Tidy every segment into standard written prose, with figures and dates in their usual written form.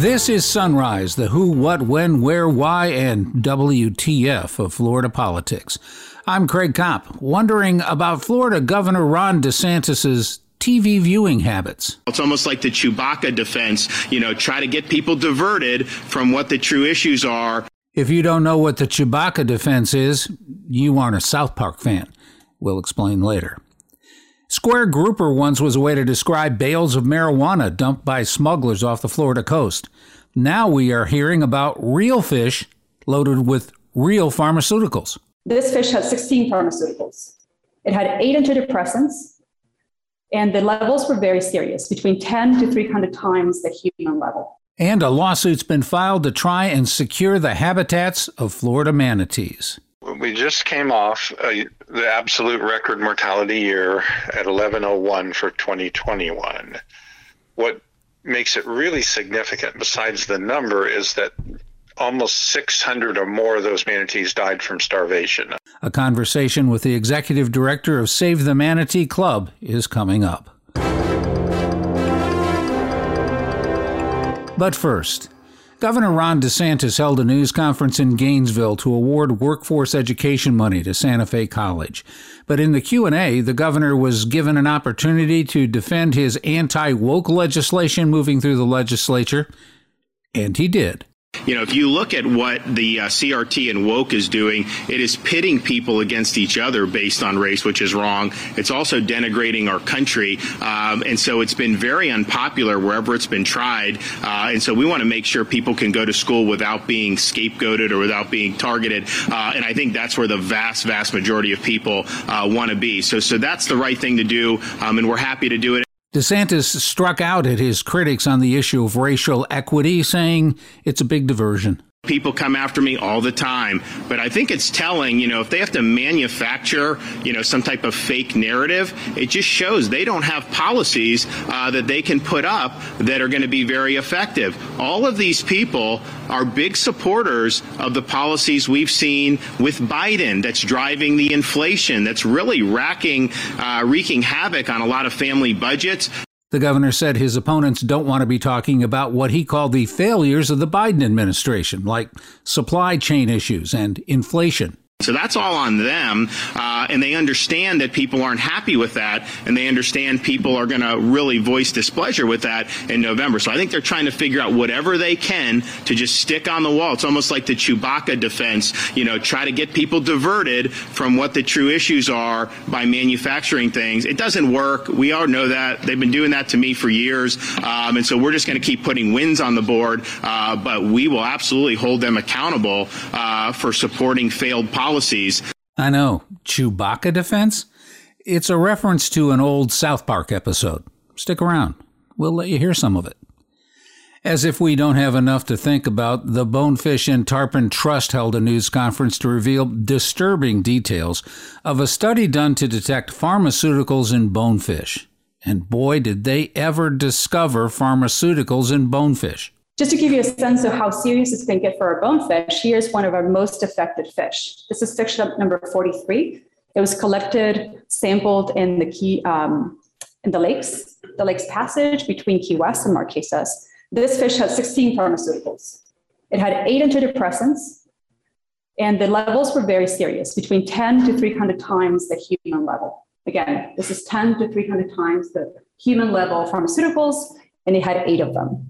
This is Sunrise, the who, what, when, where, why, and WTF of Florida politics. I'm Craig Kopp, wondering about Florida Governor Ron DeSantis' TV viewing habits. It's almost like the Chewbacca defense, try to get people diverted from what the true issues are. If you don't know what the Chewbacca defense is, you aren't a South Park fan. We'll explain later. Square grouper once was a way to describe bales of marijuana dumped by smugglers off the Florida coast. Now we are hearing about real fish loaded with real pharmaceuticals. This fish had 16 pharmaceuticals. It had 8 antidepressants. And the levels were very serious, between 10 to 300 times the human level. And a lawsuit's been filed to try and secure the habitats of Florida manatees. We just came off the absolute record mortality year at 1101 for 2021. What makes it really significant, besides the number, is that almost 600 or more of those manatees died from starvation. A conversation with the executive director of Save the Manatee Club is coming up. But first, Governor Ron DeSantis held a news conference in Gainesville to award workforce education money to Santa Fe College. But in the Q&A, the governor was given an opportunity to defend his anti-woke legislation moving through the legislature, and he did. If you look at what the CRT and woke is doing, it is pitting people against each other based on race, which is wrong. It's also denigrating our country. And so it's been very unpopular wherever it's been tried. And so we want to make sure people can go to school without being scapegoated or without being targeted. And I think that's where the vast, vast majority of people want to be. So that's the right thing to do. And we're happy to do it. DeSantis struck out at his critics on the issue of racial equity, saying it's a big diversion. People come after me all the time, but I think it's telling, if they have to manufacture, some type of fake narrative, it just shows they don't have policies that they can put up that are going to be very effective. All of these people are big supporters of the policies we've seen with Biden that's driving the inflation, that's really wreaking havoc on a lot of family budgets. The governor said his opponents don't want to be talking about what he called the failures of the Biden administration, like supply chain issues and inflation. So that's all on them. And they understand that people aren't happy with that. And they understand people are going to really voice displeasure with that in November. So I think they're trying to figure out whatever they can to just stick on the wall. It's almost like the Chewbacca defense, try to get people diverted from what the true issues are by manufacturing things. It doesn't work. We all know that. They've been doing that to me for years. And so we're just going to keep putting wins on the board. But we will absolutely hold them accountable for supporting failed policies. I know. Chewbacca defense? It's a reference to an old South Park episode. Stick around. We'll let you hear some of it. As if we don't have enough to think about, the Bonefish and Tarpon Trust held a news conference to reveal disturbing details of a study done to detect pharmaceuticals in bonefish. And boy, did they ever discover pharmaceuticals in bonefish. Just to give you a sense of how serious this can get for our bonefish, here's one of our most affected fish. This is fish number 43. It was collected, sampled in the lakes passage between Key West and Marquesas. This fish had 16 pharmaceuticals. It had 8 antidepressants, and the levels were very serious, between 10 to 300 times the human level. Again, this is 10 to 300 times the human level pharmaceuticals, and it had 8 of them.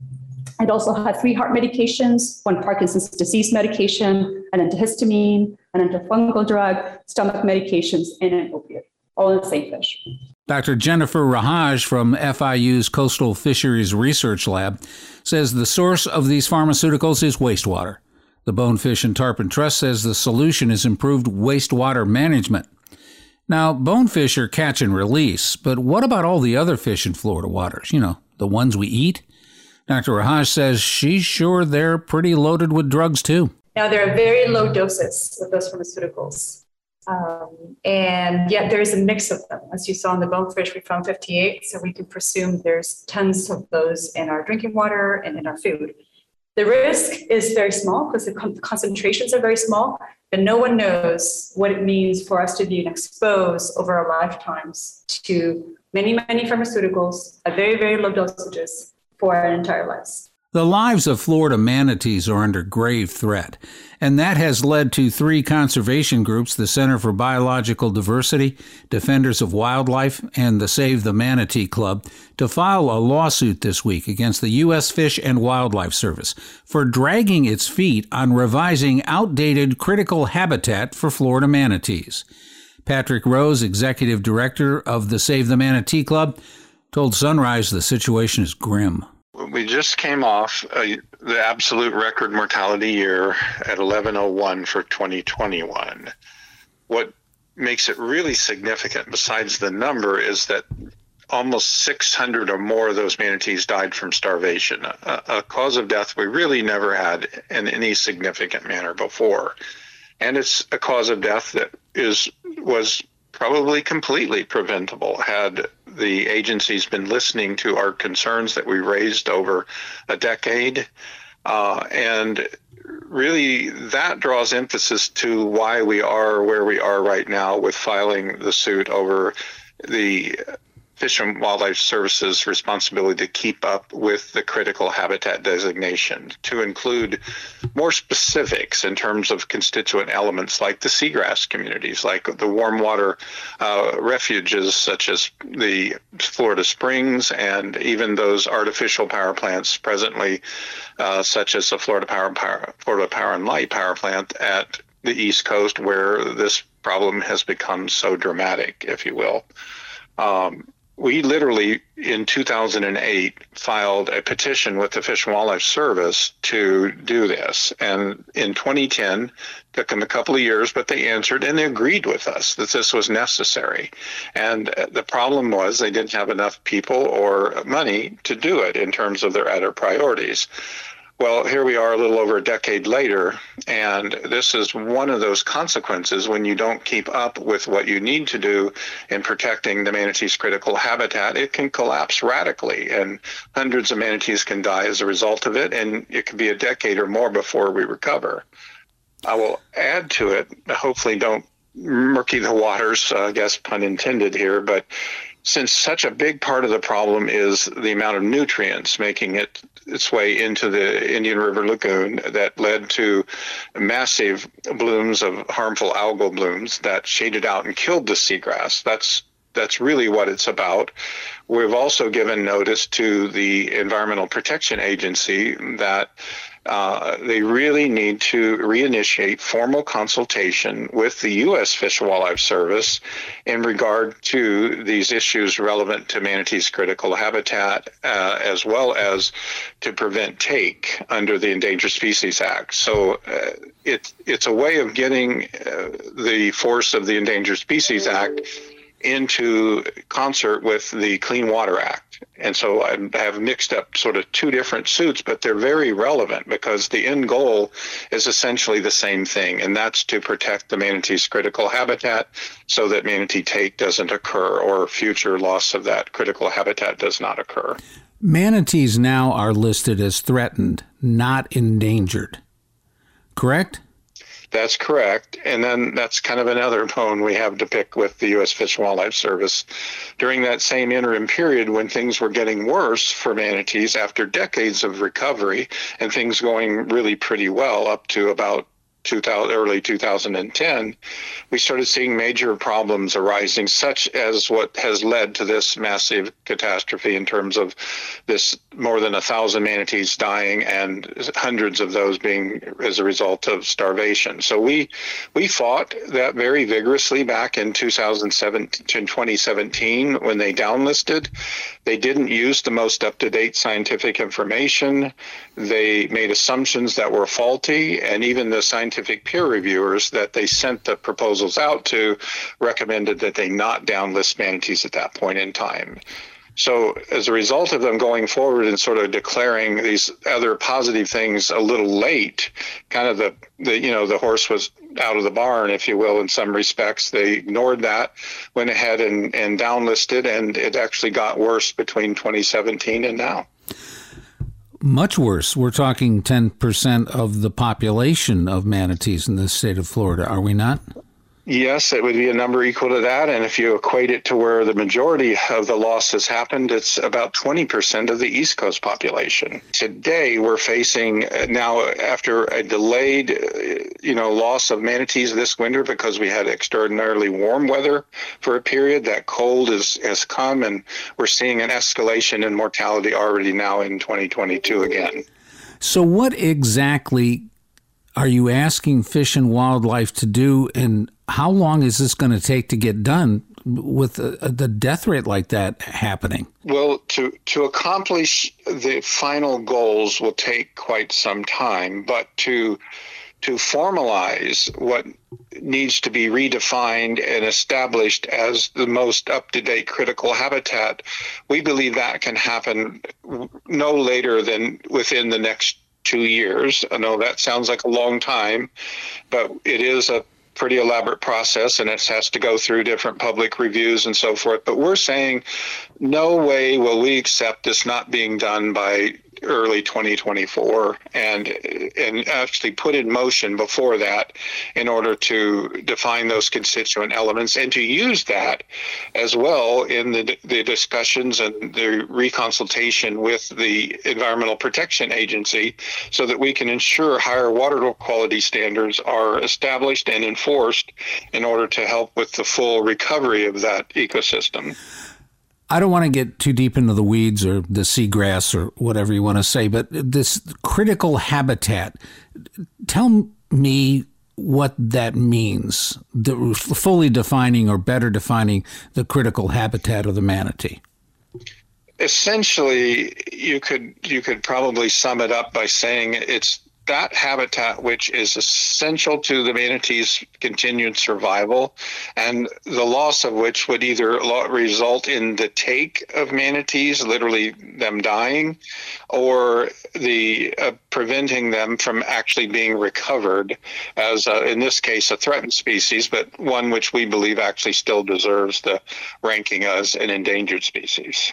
It also had 3 heart medications, 1 Parkinson's disease medication, an antihistamine, an antifungal drug, stomach medications, and an opiate, all in the same fish. Dr. Jennifer Rahaj from FIU's Coastal Fisheries Research Lab says the source of these pharmaceuticals is wastewater. The Bonefish and Tarpon Trust says the solution is improved wastewater management. Now, bonefish are catch and release, but what about all the other fish in Florida waters? The ones we eat? Dr. Rahaj says she's sure they're pretty loaded with drugs, too. Now, there are very low doses of those pharmaceuticals, and yet there is a mix of them. As you saw in the bonefish, we found 58, so we can presume there's tons of those in our drinking water and in our food. The risk is very small because the concentrations are very small, but no one knows what it means for us to be exposed over our lifetimes to many, many pharmaceuticals at very, very low dosages for our entire lives. The lives of Florida manatees are under grave threat, and that has led to three conservation groups, the Center for Biological Diversity, Defenders of Wildlife, and the Save the Manatee Club, to file a lawsuit this week against the U.S. Fish and Wildlife Service for dragging its feet on revising outdated critical habitat for Florida manatees. Patrick Rose, executive director of the Save the Manatee Club, told Sunrise the situation is grim. We just came off the absolute record mortality year at 1101 for 2021. What makes it really significant, besides the number, is that almost 600 or more of those manatees died from starvation, a cause of death we really never had in any significant manner before. And it's a cause of death that was probably completely preventable had the agency's been listening to our concerns that we raised over a decade. And really that draws emphasis to why we are where we are right now with filing the suit over the Fish and Wildlife Service's responsibility to keep up with the critical habitat designation to include more specifics in terms of constituent elements like the seagrass communities, like the warm water refuges such as the Florida Springs, and even those artificial power plants presently, such as the Florida Power and Light power plant at the East Coast, where this problem has become so dramatic, if you will. We literally, in 2008, filed a petition with the Fish and Wildlife Service to do this. And in 2010, it took them a couple of years, but they answered and they agreed with us that this was necessary. And the problem was they didn't have enough people or money to do it in terms of their other priorities. Well, here we are a little over a decade later, and this is one of those consequences when you don't keep up with what you need to do in protecting the manatee's critical habitat. It can collapse radically, and hundreds of manatees can die as a result of it, and it could be a decade or more before we recover. I will add to it, hopefully don't murky the waters, I guess pun intended here, but since such a big part of the problem is the amount of nutrients making its way into the Indian River Lagoon that led to massive blooms of harmful algal blooms that shaded out and killed the seagrass. That's really what it's about. We've also given notice to the Environmental Protection Agency that they really need to reinitiate formal consultation with the U.S. Fish and Wildlife Service in regard to these issues relevant to manatees' critical habitat, as well as to prevent take under the Endangered Species Act. So it's a way of getting the force of the Endangered Species Act into concert with the Clean Water Act. And so I have mixed up sort of two different suits, but they're very relevant because the end goal is essentially the same thing, and that's to protect the manatee's critical habitat so that manatee take doesn't occur or future loss of that critical habitat does not occur. Manatees now are listed as threatened, not endangered, correct? That's correct. And then that's kind of another bone we have to pick with the U.S. Fish and Wildlife Service. During that same interim period when things were getting worse for manatees after decades of recovery and things going really pretty well up to about early 2010, we started seeing major problems arising, such as what has led to this massive catastrophe in terms of this more than 1,000 manatees dying and hundreds of those being as a result of starvation. So we fought that very vigorously back in 2017 when they downlisted. They didn't use the most up-to-date scientific information. They made assumptions that were faulty, and even the scientific peer reviewers that they sent the proposals out to recommended that they not downlist manatees at that point in time. So as a result of them going forward and sort of declaring these other positive things a little late, kind of the horse was out of the barn, if you will, in some respects. They ignored that, went ahead and downlisted, and it actually got worse between 2017 and now. Much worse. We're talking 10% of the population of manatees in the state of Florida, are we not? Yes, it would be a number equal to that. And if you equate it to where the majority of the loss has happened, it's about 20% of the East Coast population. Today, we're facing now, after a delayed, loss of manatees this winter because we had extraordinarily warm weather for a period, that cold has come, and we're seeing an escalation in mortality already now in 2022 again. So what exactly are you asking Fish and Wildlife to do, and how long is this going to take to get done with the death rate like that happening? Well, to accomplish the final goals will take quite some time, but to formalize what needs to be redefined and established as the most up-to-date critical habitat, we believe that can happen no later than within the next 2 years. I know that sounds like a long time, but it is a pretty elaborate process, and it has to go through different public reviews and so forth. But we're saying no way will we accept this not being done by early 2024 and actually put in motion before that in order to define those constituent elements and to use that as well in the discussions and the reconsultation with the Environmental Protection Agency so that we can ensure higher water quality standards are established and enforced in order to help with the full recovery of that ecosystem. I don't want to get too deep into the weeds or the seagrass or whatever you want to say, but this critical habitat, tell me what that means, fully defining or better defining the critical habitat of the manatee. Essentially, you could probably sum it up by saying it's that habitat which is essential to the manatee's continued survival, and the loss of which would either result in the take of manatees, literally them dying, or the preventing them from actually being recovered as, in this case, a threatened species, but one which we believe actually still deserves the ranking as an endangered species.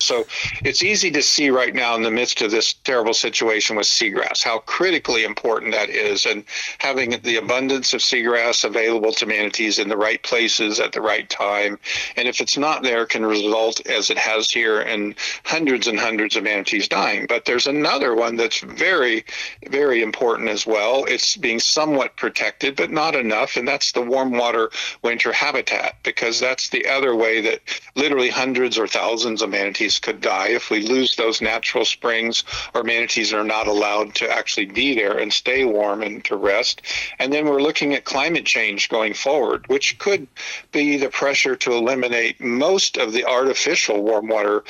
So it's easy to see right now in the midst of this terrible situation with seagrass how critically important that is, and having the abundance of seagrass available to manatees in the right places at the right time. And if it's not there, it can result, as it has here, in hundreds and hundreds of manatees dying. But there's another one that's very, very important as well. It's being somewhat protected, but not enough, and that's the warm water winter habitat, because that's the other way that literally hundreds or thousands of manatees could die if we lose those natural springs, or manatees are not allowed to actually be there and stay warm and to rest. And then we're looking at climate change going forward, which could be the pressure to eliminate most of the artificial warm water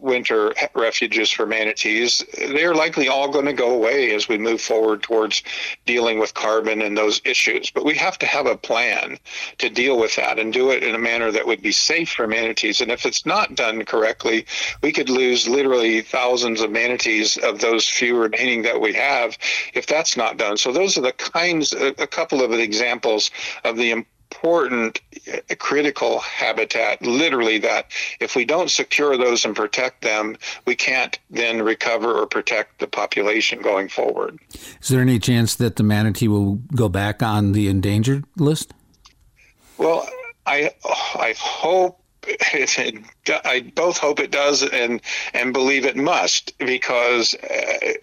winter refuges for manatees. They're likely all going to go away as we move forward towards dealing with carbon and those issues. But we have to have a plan to deal with that and do it in a manner that would be safe for manatees. And if it's not done correctly, we could lose literally thousands of manatees of those few remaining that we have if that's not done. So those are a couple of examples of the important critical habitat, literally, that if we don't secure those and protect them, we can't then recover or protect the population going forward. Is there any chance that the manatee will go back on the endangered list? Well, I hope. I both hope it does and believe it must, because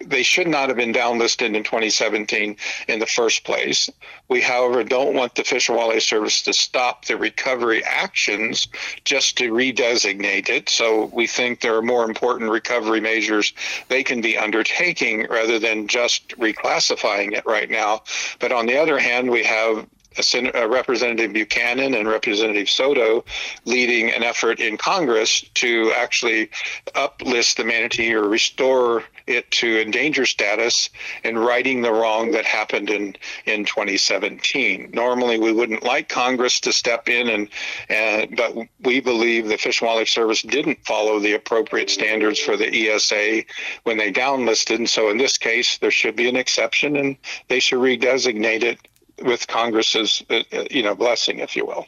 they should not have been downlisted in 2017 in the first place. We, however, don't want the Fish and Wildlife Service to stop the recovery actions just to redesignate it. So we think there are more important recovery measures they can be undertaking rather than just reclassifying it right now. But on the other hand, we have Representative Buchanan and Representative Soto leading an effort in Congress to actually uplist the manatee or restore it to endangered status and righting the wrong that happened in 2017. Normally, we wouldn't like Congress to step in, but we believe the Fish and Wildlife Service didn't follow the appropriate standards for the ESA when they downlisted. And so in this case, there should be an exception, and they should redesignate it with Congress's, blessing, if you will.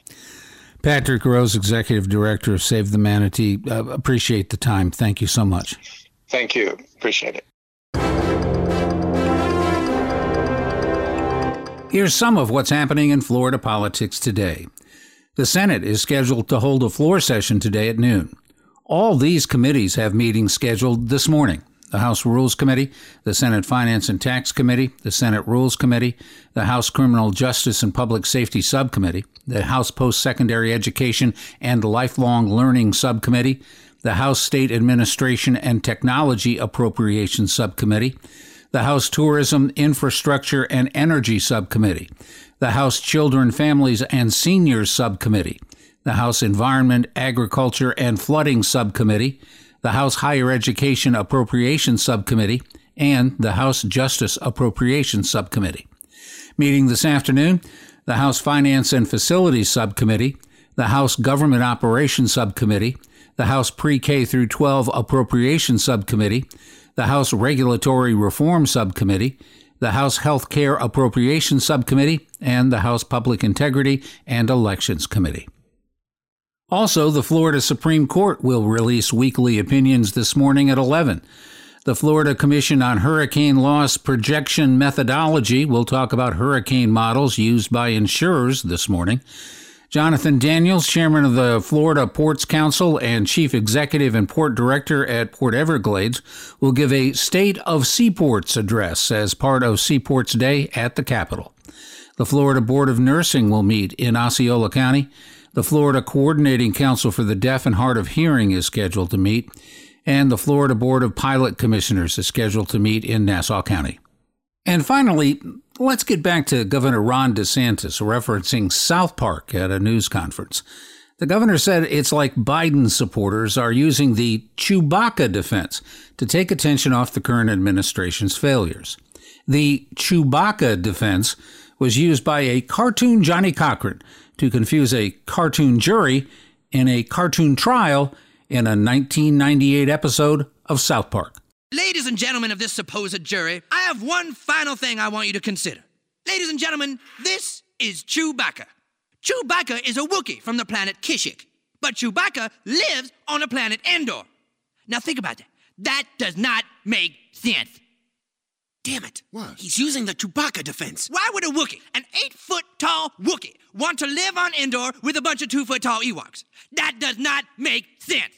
Patrick Rose, Executive Director of Save the Manatee. Appreciate the time. Thank you so much. Thank you. Appreciate it. Here's some of what's happening in Florida politics today. The Senate is scheduled to hold a floor session today at noon. All these committees have meetings scheduled this morning. The House Rules Committee, the Senate Finance and Tax Committee, the Senate Rules Committee, the House Criminal Justice and Public Safety Subcommittee, the House Post-Secondary Education and Lifelong Learning Subcommittee, the House State Administration and Technology Appropriations Subcommittee, the House Tourism, Infrastructure, and Energy Subcommittee, the House Children, Families, and Seniors Subcommittee, the House Environment, Agriculture, and Flooding Subcommittee, the House Higher Education Appropriations Subcommittee, and the House Justice Appropriations Subcommittee. Meeting this afternoon, the House Finance and Facilities Subcommittee, the House Government Operations Subcommittee, the House Pre-K through 12 Appropriations Subcommittee, the House Regulatory Reform Subcommittee, the House Health Care Appropriations Subcommittee, and the House Public Integrity and Elections Committee. Also, the Florida Supreme Court will release weekly opinions this morning at 11. The Florida Commission on Hurricane Loss Projection Methodology will talk about hurricane models used by insurers this morning. Jonathan Daniels, chairman of the Florida Ports Council and chief executive and port director at Port Everglades, will give a State of Seaports address as part of Seaports Day at the Capitol. The Florida Board of Nursing will meet in Osceola County. The Florida Coordinating Council for the Deaf and Hard of Hearing is scheduled to meet, and the Florida Board of Pilot Commissioners is scheduled to meet in Nassau County. And finally, let's get back to Governor Ron DeSantis referencing South Park at a news conference. The governor said it's like Biden supporters are using the Chewbacca defense to take attention off the current administration's failures. The Chewbacca defense was used by a cartoon Johnny Cochran to confuse a cartoon jury in a cartoon trial in a 1998 episode of South Park. Ladies and gentlemen of this supposed jury, I have one final thing I want you to consider. Ladies and gentlemen, this is Chewbacca. Chewbacca is a Wookie from the planet Kashyyyk, but Chewbacca lives on the planet Endor. Now think about that. That does not make sense. Damn it. What? He's using the Chewbacca defense. Why would a Wookiee, an 8-foot-tall Wookiee, want to live on Endor with a bunch of 2-foot-tall Ewoks? That does not make sense.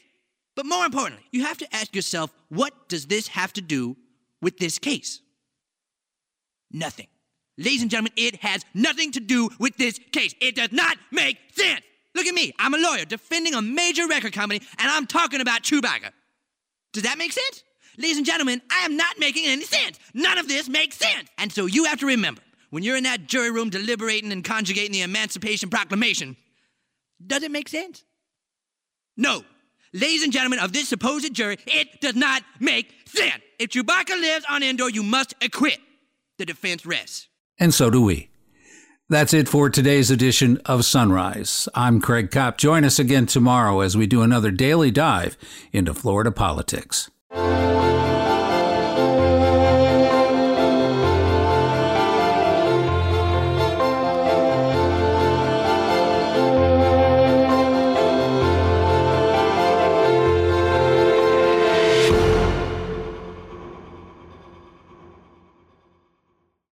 But more importantly, you have to ask yourself, what does this have to do with this case? Nothing. Ladies and gentlemen, it has nothing to do with this case. It does not make sense. Look at me. I'm a lawyer defending a major record company, and I'm talking about Chewbacca. Does that make sense? Ladies and gentlemen, I am not making any sense. None of this makes sense. And so you have to remember, when you're in that jury room deliberating and conjugating the Emancipation Proclamation, does it make sense? No. Ladies and gentlemen of this supposed jury, it does not make sense. If Chewbacca lives on Endor, you must acquit. The defense rests. And so do we. That's it for today's edition of Sunrise. I'm Craig Kopp. Join us again tomorrow as we do another daily dive into Florida politics.